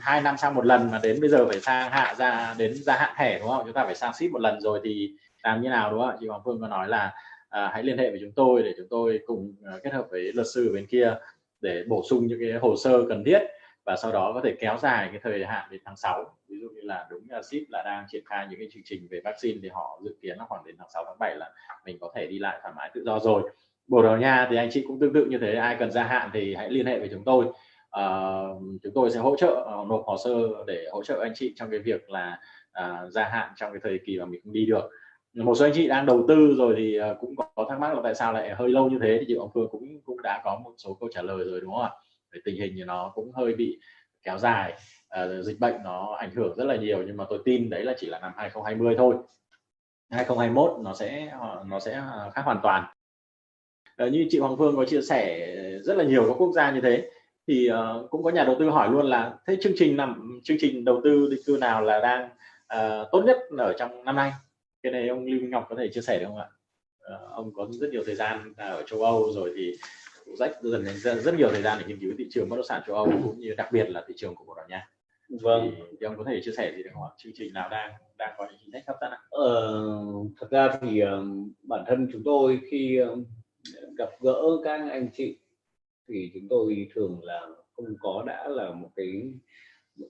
2 năm sang một lần mà đến bây giờ phải sang hạ ra đến gia hạn thẻ đúng không? Chúng ta phải sang ship một lần rồi thì làm như nào đúng không? Chị Hoàng Phương có nói là hãy liên hệ với chúng tôi để chúng tôi cùng kết hợp với luật sư bên kia để bổ sung những cái hồ sơ cần thiết và sau đó có thể kéo dài cái thời hạn đến tháng 6. Ví dụ như là đúng là ship là đang triển khai những cái chương trình về vaccine thì họ dự kiến là khoảng đến tháng 6 tháng 7 là mình có thể đi lại thoải mái tự do rồi. Bồ Đào Nha thì anh chị cũng tương tự như thế, ai cần gia hạn thì hãy liên hệ với chúng tôi. Chúng tôi sẽ hỗ trợ nộp hồ sơ để hỗ trợ anh chị trong cái việc là gia hạn trong cái thời kỳ mà mình không đi được. Một số anh chị đang đầu tư rồi thì cũng có thắc mắc là tại sao lại hơi lâu như thế, thì chị Hoàng Phương cũng đã có một số câu trả lời rồi đúng không ạ? Tình hình thì nó cũng hơi bị kéo dài, dịch bệnh nó ảnh hưởng rất là nhiều, nhưng mà tôi tin đấy là chỉ là năm 2020 thôi, 2021 nó sẽ khác hoàn toàn. Như chị Hoàng Phương có chia sẻ rất là nhiều các quốc gia như thế thì cũng có nhà đầu tư hỏi luôn là thế chương trình đầu tư định cư nào là đang tốt nhất ở trong năm nay? Cái này ông Lưu Minh Ngọc có thể chia sẻ được không ạ? Ông có rất nhiều thời gian ở châu Âu rồi thì rất nhiều thời gian để nghiên cứu thị trường bất động sản châu Âu cũng như đặc biệt là thị trường của Bồ Đào Nha. Vâng, thì ông có thể chia sẻ gì được không ạ? Chương trình nào đang có những chính sách hấp dẫn ạ? Thật ra thì bản thân chúng tôi khi gặp gỡ các anh chị thì chúng tôi thường là không có đã là một cái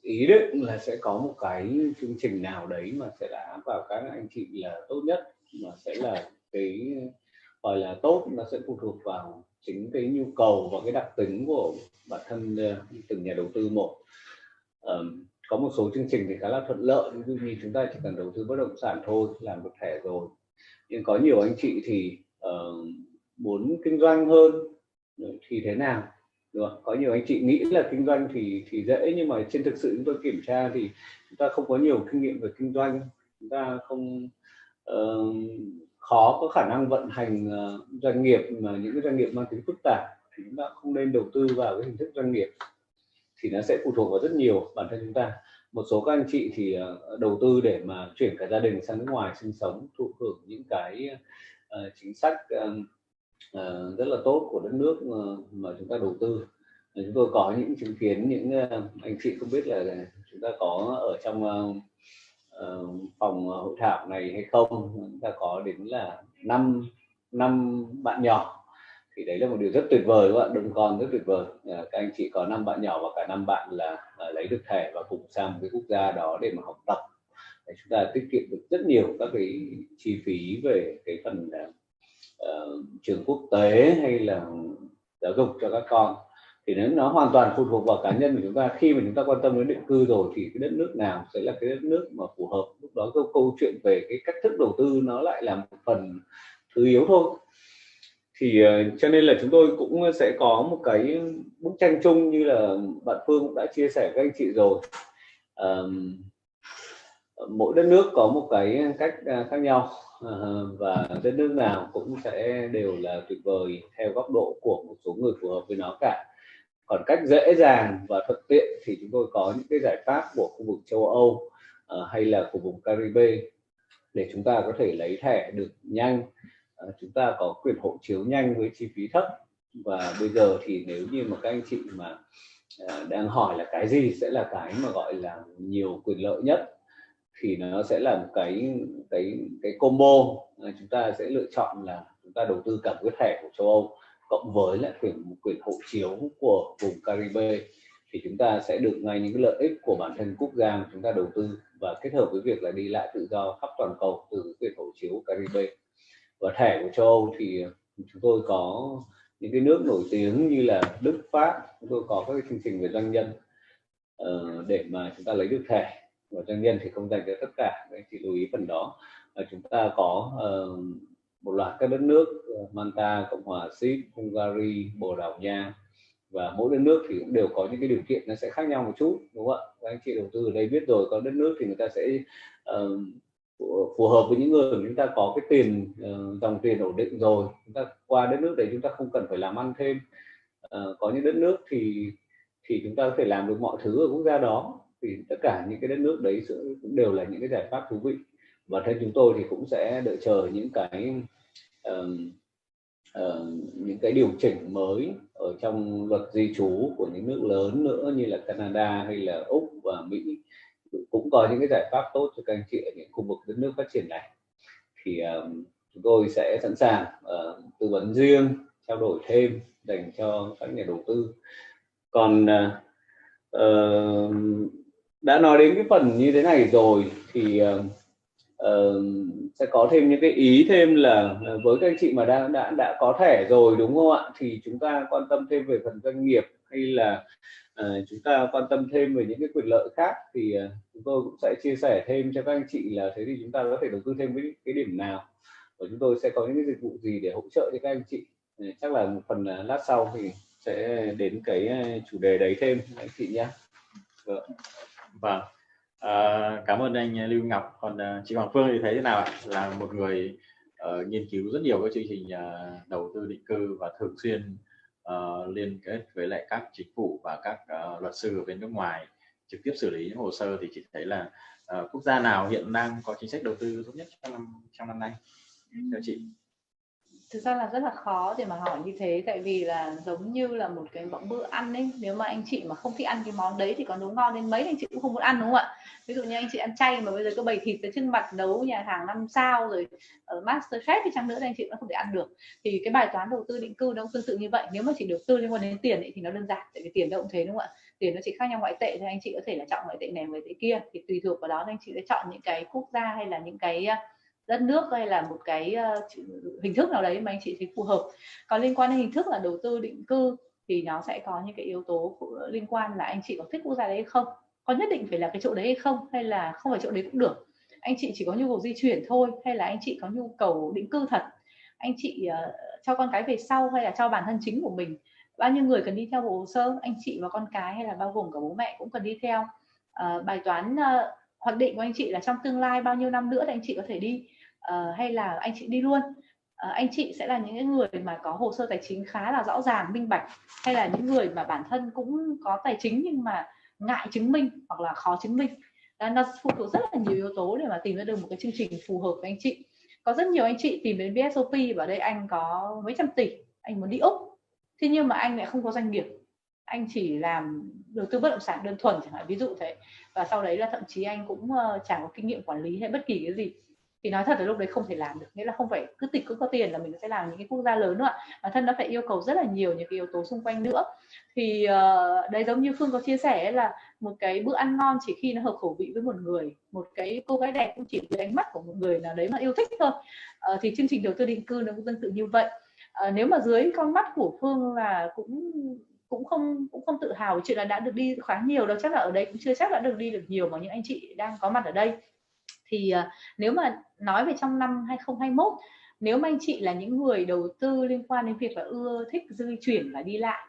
ý định là sẽ có một cái chương trình nào đấy mà sẽ đã vào các anh chị là tốt nhất, mà sẽ là cái gọi là tốt, nó sẽ phụ thuộc vào chính cái nhu cầu và cái đặc tính của bản thân từng nhà đầu tư một. Có một số chương trình thì khá là thuận lợi, ví dụ như chúng ta chỉ cần đầu tư bất động sản thôi, làm được thẻ rồi, nhưng có nhiều anh chị thì muốn kinh doanh hơn thì thế nào. Được. Có nhiều anh chị nghĩ là kinh doanh thì dễ, nhưng mà trên thực sự chúng tôi kiểm tra thì chúng ta không có nhiều kinh nghiệm về kinh doanh, chúng ta không khó có khả năng vận hành doanh nghiệp, mà những cái doanh nghiệp mang tính phức tạp thì chúng ta không nên đầu tư vào cái hình thức doanh nghiệp, thì nó sẽ phụ thuộc vào rất nhiều bản thân chúng ta. Một số các anh chị thì đầu tư để mà chuyển cả gia đình sang nước ngoài sinh sống, thụ hưởng những cái chính sách rất là tốt của đất nước mà chúng ta đầu tư. Chúng tôi có những chứng kiến những anh chị, không biết là chúng ta có ở trong phòng hội thảo này hay không, chúng ta có đến là 5 bạn nhỏ, thì đấy là một điều rất tuyệt vời các bạn, đông con rất tuyệt vời. Các anh chị có 5 bạn nhỏ và cả 5 bạn là lấy được thẻ và cùng sang một cái quốc gia đó để mà học tập, để chúng ta tiết kiệm được rất nhiều các cái chi phí về cái phần trường quốc tế hay là giáo dục cho các con. Thì nó hoàn toàn phụ thuộc vào cá nhân của chúng ta. Khi mà chúng ta quan tâm đến định cư rồi thì cái đất nước nào sẽ là cái đất nước mà phù hợp, lúc đó câu chuyện về cái cách thức đầu tư nó lại là một phần thứ yếu thôi. Thì cho nên là chúng tôi cũng sẽ có một cái bức tranh chung như là bạn Phương cũng đã chia sẻ với anh chị rồi. Mỗi đất nước có một cái cách khác nhau, và đất nước nào cũng sẽ đều là tuyệt vời theo góc độ của một số người phù hợp với nó cả. Còn cách dễ dàng và thuận tiện thì chúng tôi có những cái giải pháp của khu vực châu Âu hay là của vùng Caribe để chúng ta có thể lấy thẻ được nhanh, chúng ta có quyền hộ chiếu nhanh với chi phí thấp. Và bây giờ thì nếu như mà các anh chị mà đang hỏi là cái gì sẽ là cái mà gọi là nhiều quyền lợi nhất, thì nó sẽ là một cái combo chúng ta sẽ lựa chọn là chúng ta đầu tư cả một cái thẻ của châu Âu cộng với lại quyền hộ chiếu của vùng Caribe, thì chúng ta sẽ được ngay những cái lợi ích của bản thân quốc gia mà chúng ta đầu tư, và kết hợp với việc là đi lại tự do khắp toàn cầu từ quyền hộ chiếu Caribe. Và thẻ của châu Âu thì chúng tôi có những cái nước nổi tiếng như là Đức, Pháp, chúng tôi có các cái chương trình về doanh nhân để mà chúng ta lấy được thẻ, và doanh nhân thì không dành cho tất cả, nên chị lưu ý phần đó. Chúng ta có một loạt các đất nước, Malta, Cộng hòa Séc, Hungary, Bồ Đào Nha, và mỗi đất nước thì cũng đều có những cái điều kiện nó sẽ khác nhau một chút, đúng không ạ? Các anh chị đầu tư ở đây biết rồi, có đất nước thì người ta sẽ phù hợp với những người chúng ta có cái tiền, dòng tiền ổn định rồi, chúng ta qua đất nước đấy chúng ta không cần phải làm ăn thêm. Có những đất nước thì chúng ta có thể làm được mọi thứ ở quốc gia đó, thì tất cả những cái đất nước đấy cũng đều là những cái giải pháp thú vị. Và thân chúng tôi thì cũng sẽ đợi chờ những cái điều chỉnh mới ở trong luật di trú của những nước lớn nữa như là Canada hay là Úc và Mỹ, cũng có những cái giải pháp tốt cho các anh chị ở những khu vực đất nước phát triển này. Thì chúng tôi sẽ sẵn sàng tư vấn riêng, trao đổi thêm dành cho các nhà đầu tư. Còn đã nói đến cái phần như thế này rồi thì sẽ có thêm những cái ý thêm là với các anh chị mà đã có thẻ rồi, đúng không ạ, thì chúng ta quan tâm thêm về phần doanh nghiệp, hay là chúng ta quan tâm thêm về những cái quyền lợi khác, thì chúng tôi cũng sẽ chia sẻ thêm cho các anh chị là thế thì chúng ta có thể đầu tư thêm với cái điểm nào, và chúng tôi sẽ có những cái dịch vụ gì để hỗ trợ cho các anh chị. Chắc là một phần lát sau thì sẽ đến cái chủ đề đấy thêm anh chị nhé. Vâng. Cảm ơn anh Lưu Ngọc. Còn chị Hoàng Phương thì thấy thế nào ạ? Là một người nghiên cứu rất nhiều các chương trình đầu tư định cư và thường xuyên liên kết với lại các chính phủ và các luật sư ở bên nước ngoài trực tiếp xử lý những hồ sơ, thì chị thấy là quốc gia nào hiện đang có chính sách đầu tư tốt nhất trong năm nay? Thưa chị, thực ra là rất là khó để mà hỏi như thế, tại vì là giống như là một cái bữa ăn ấy, nếu mà anh chị mà không thích ăn cái món đấy thì có nấu ngon đến mấy anh chị cũng không muốn ăn, đúng không ạ? Ví dụ như anh chị ăn chay mà bây giờ cứ bày thịt tới trên mặt, nấu nhà hàng 5 sao rồi ở MasterChef thì chăng nữa thì anh chị vẫn không thể ăn được. Thì cái bài toán đầu tư định cư nó cũng tương tự như vậy, nếu mà chỉ đầu tư liên quan đến tiền ấy, thì nó đơn giản, tại vì tiền đâu cũng thế, đúng không ạ? Tiền nó chỉ khác nhau ngoại tệ thì anh chị có thể là chọn ngoại tệ này ngoại tệ kia, thì tùy thuộc vào đó anh chị sẽ chọn những cái quốc gia hay là những cái đất nước hay là một cái hình thức nào đấy mà anh chị thấy phù hợp. Còn liên quan đến hình thức là đầu tư định cư thì nó sẽ có những cái yếu tố liên quan là anh chị có thích quốc gia đấy hay không, có nhất định phải là cái chỗ đấy hay không, hay là không phải chỗ đấy cũng được, anh chị chỉ có nhu cầu di chuyển thôi, hay là anh chị có nhu cầu định cư thật, anh chị cho con cái về sau hay là cho bản thân chính của mình, bao nhiêu người cần đi theo bộ hồ sơ, anh chị và con cái hay là bao gồm cả bố mẹ cũng cần đi theo. Bài toán hoạch định của anh chị là trong tương lai bao nhiêu năm nữa thì anh chị có thể đi, hay là anh chị đi luôn. Anh chị sẽ là những người mà có hồ sơ tài chính khá là rõ ràng, minh bạch, hay là những người mà bản thân cũng có tài chính nhưng mà ngại chứng minh hoặc là khó chứng minh. Nó phụ thuộc rất là nhiều yếu tố để mà tìm ra được một cái chương trình phù hợp với anh chị. Có rất nhiều anh chị tìm đến BSOP và đây anh có mấy trăm tỷ, anh muốn đi Úc, thế nhưng mà anh lại không có doanh nghiệp, anh chỉ làm đầu tư bất động sản đơn thuần chẳng hạn, ví dụ thế, và sau đấy là thậm chí anh cũng chẳng có kinh nghiệm quản lý hay bất kỳ cái gì, thì nói thật là lúc đấy không thể làm được. Nghĩa là không phải cứ tịch cứ có tiền là mình sẽ làm những cái quốc gia lớn nữa, mà thân nó phải yêu cầu rất là nhiều những cái yếu tố xung quanh nữa. Thì đấy, giống như Phương có chia sẻ là một cái bữa ăn ngon chỉ khi nó hợp khẩu vị với một người, một cái cô gái đẹp cũng chỉ với ánh mắt của một người nào đấy mà yêu thích thôi. Thì chương trình đầu tư định cư nó cũng tương tự như vậy. Nếu mà dưới con mắt của Phương là cũng không tự hào chuyện là đã được đi khá nhiều đâu, chắc là ở đây cũng chưa chắc đã được đi được nhiều mà những anh chị đang có mặt ở đây. Thì nếu mà nói về trong năm 2021, nếu mà anh chị là những người đầu tư liên quan đến việc là ưa thích di chuyển và đi lại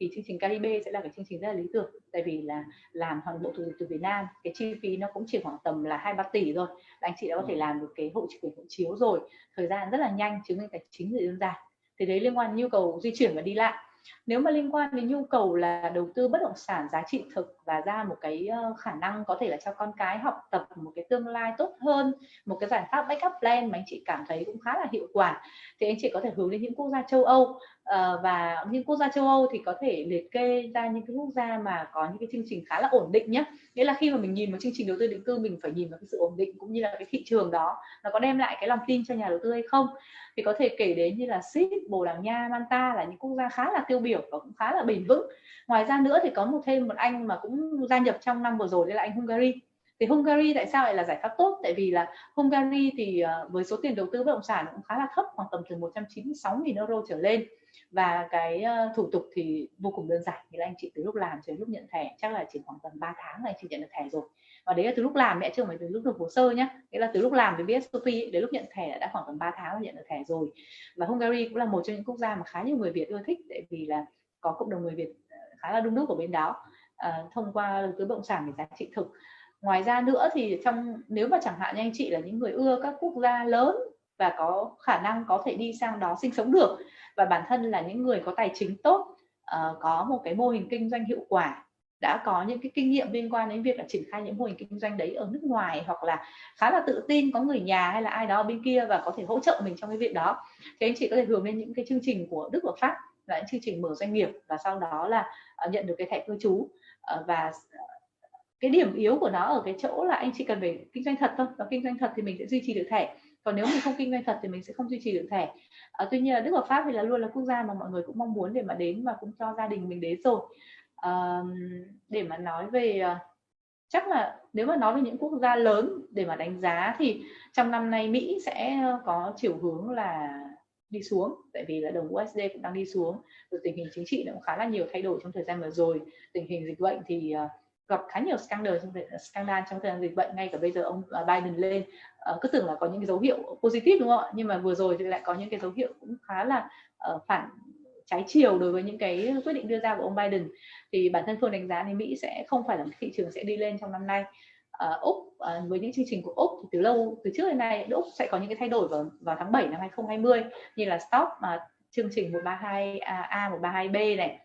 thì chương trình Caribe sẽ là cái chương trình rất là lý tưởng, tại vì là làm toàn bộ từ Việt Nam, cái chi phí nó cũng chỉ khoảng tầm là 2-3 tỷ thôi, là anh chị đã có thể làm được cái hộ chiếu rồi, thời gian rất là nhanh, chứng minh tài chính thì đơn giản. Thì đấy liên quan đến nhu cầu di chuyển và đi lại. Nếu mà liên quan đến nhu cầu là đầu tư bất động sản giá trị thực và ra một cái khả năng có thể là cho con cái học tập một cái tương lai tốt hơn, một cái giải pháp backup plan mà anh chị cảm thấy cũng khá là hiệu quả, thì anh chị có thể hướng đến những quốc gia châu Âu. Và những quốc gia châu Âu thì có thể liệt kê ra những cái quốc gia mà có những cái chương trình khá là ổn định nhé. Nghĩa là khi mà mình nhìn vào chương trình đầu tư định cư, mình phải nhìn vào cái sự ổn định cũng như là cái thị trường đó nó có đem lại cái lòng tin cho nhà đầu tư hay không. Thì có thể kể đến như là Sip, Bồ Đào Nha, Malta là những quốc gia khá là tiêu biểu và cũng khá là bền vững. Ngoài ra nữa thì có thêm một anh mà cũng gia nhập trong năm vừa rồi, đấy là anh Hungary. Thì Hungary tại sao lại là giải pháp tốt? Tại vì là Hungary thì với số tiền đầu tư bất động sản cũng khá là thấp, khoảng tầm từ 196.000 euro trở lên. Và cái thủ tục thì vô cùng đơn giản, thì là anh chị từ lúc làm cho đến lúc nhận thẻ chắc là chỉ khoảng tầm 3 tháng là anh chị nhận được thẻ rồi. Và đấy là từ lúc làm mẹ, chưa phải từ lúc nộp hồ sơ nhé. Nghĩa là từ lúc làm với BSOP đến lúc nhận thẻ đã khoảng tầm 3 tháng là nhận được thẻ rồi. Và Hungary cũng là một trong những quốc gia mà khá nhiều người Việt ưa thích, tại vì là có cộng đồng người Việt khá là đông đúc ở bên đó, thông qua đầu tư bất động sản để giá trị thực. Ngoài ra nữa thì nếu mà chẳng hạn như anh chị là những người ưa các quốc gia lớn và có khả năng có thể đi sang đó sinh sống được, và bản thân là những người có tài chính tốt, có một cái mô hình kinh doanh hiệu quả, đã có những cái kinh nghiệm liên quan đến việc là triển khai những mô hình kinh doanh đấy ở nước ngoài, hoặc là khá là tự tin, có người nhà hay là ai đó bên kia và có thể hỗ trợ mình trong cái việc đó, thì anh chị có thể hướng đến những cái chương trình của Đức và Pháp là những chương trình mở doanh nghiệp và sau đó là nhận được cái thẻ cư trú. Và cái điểm yếu của nó ở cái chỗ là anh chị cần phải kinh doanh thật thôi, và kinh doanh thật thì mình sẽ duy trì được thẻ, còn nếu mình không kinh doanh thật thì mình sẽ không duy trì được thẻ. Tuy nhiên là Đức và Pháp thì là luôn là quốc gia mà mọi người cũng mong muốn để mà đến, và cũng cho gia đình mình đến rồi. Để mà nói về chắc là nếu mà nói về những quốc gia lớn để mà đánh giá thì trong năm nay Mỹ sẽ có chiều hướng là đi xuống, tại vì là đồng USD cũng đang đi xuống, rồi tình hình chính trị cũng khá là nhiều thay đổi trong thời gian vừa rồi, tình hình dịch bệnh thì gặp khá nhiều scandal trong thời gian dịch bệnh. Ngay cả bây giờ ông Biden lên cứ tưởng là có những cái dấu hiệu positive, đúng không ạ, nhưng mà vừa rồi thì lại có những cái dấu hiệu cũng khá là phản trái chiều đối với những cái quyết định đưa ra của ông Biden. Thì bản thân Phương đánh giá thì Mỹ sẽ không phải là thị trường sẽ đi lên trong năm nay. Úc với những chương trình của Úc thì từ trước đến nay Úc sẽ có những cái thay đổi vào tháng 7 năm 2020 như là stop chương trình 132A 132B này,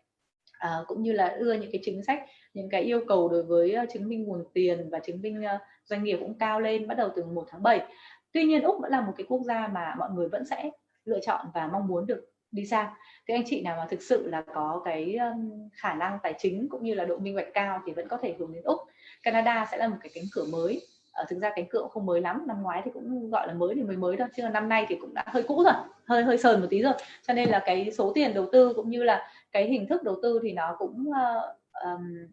cũng như là đưa những cái chính sách, những cái yêu cầu đối với chứng minh nguồn tiền và chứng minh doanh nghiệp cũng cao lên bắt đầu từ 1 tháng 7. Tuy nhiên Úc vẫn là một cái quốc gia mà mọi người vẫn sẽ lựa chọn và mong muốn được đi sang. Thì anh chị nào mà thực sự là có cái khả năng tài chính cũng như là độ minh bạch cao thì vẫn có thể hướng đến Úc. Canada sẽ là một cái cánh cửa mới. Thực ra cánh cửa cũng không mới lắm, năm ngoái thì cũng gọi là mới thì mới thôi, chứ năm nay thì cũng đã hơi cũ rồi, hơi sờn một tí rồi, cho nên là cái số tiền đầu tư cũng như là cái hình thức đầu tư thì nó cũng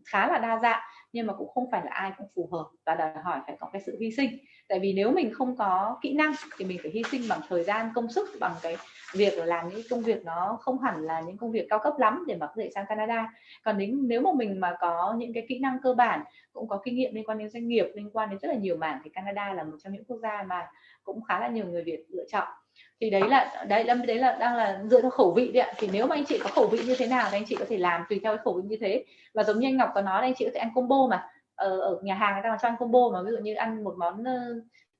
khá là đa dạng, nhưng mà cũng không phải là ai cũng phù hợp và đòi hỏi phải có cái sự hy sinh. Tại vì nếu mình không có kỹ năng thì mình phải hy sinh bằng thời gian, công sức, bằng cái việc làm những công việc nó không hẳn là những công việc cao cấp lắm để mà có thể sang Canada. Còn nếu mà mình mà có những cái kỹ năng cơ bản, cũng có kinh nghiệm liên quan đến doanh nghiệp, liên quan đến rất là nhiều mảng, thì Canada là một trong những quốc gia mà cũng khá là nhiều người Việt lựa chọn. Thì đấy là đang là dựa theo khẩu vị đấy ạ. Thì nếu mà anh chị có khẩu vị như thế nào thì anh chị có thể làm tùy theo cái khẩu vị như thế. Và giống như anh Ngọc có nói, anh chị có thể ăn combo mà ở nhà hàng người ta còn cho ăn combo mà, ví dụ như ăn một món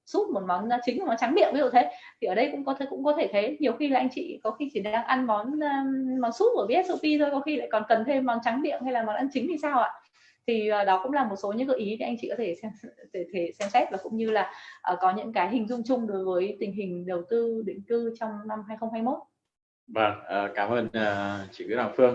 súp, một món chính, một món tráng miệng, ví dụ thế. Thì ở đây cũng có thể thế, nhiều khi là anh chị có khi chỉ đang ăn món súp của BSOP thôi, có khi lại còn cần thêm món tráng miệng hay là món ăn chính thì sao ạ. Thì đó cũng là một số những gợi ý để anh chị có thể xem xét, và cũng như là có những cái hình dung chung đối với tình hình đầu tư định cư trong năm 2021. Vâng, cảm ơn chị Đặng Phương.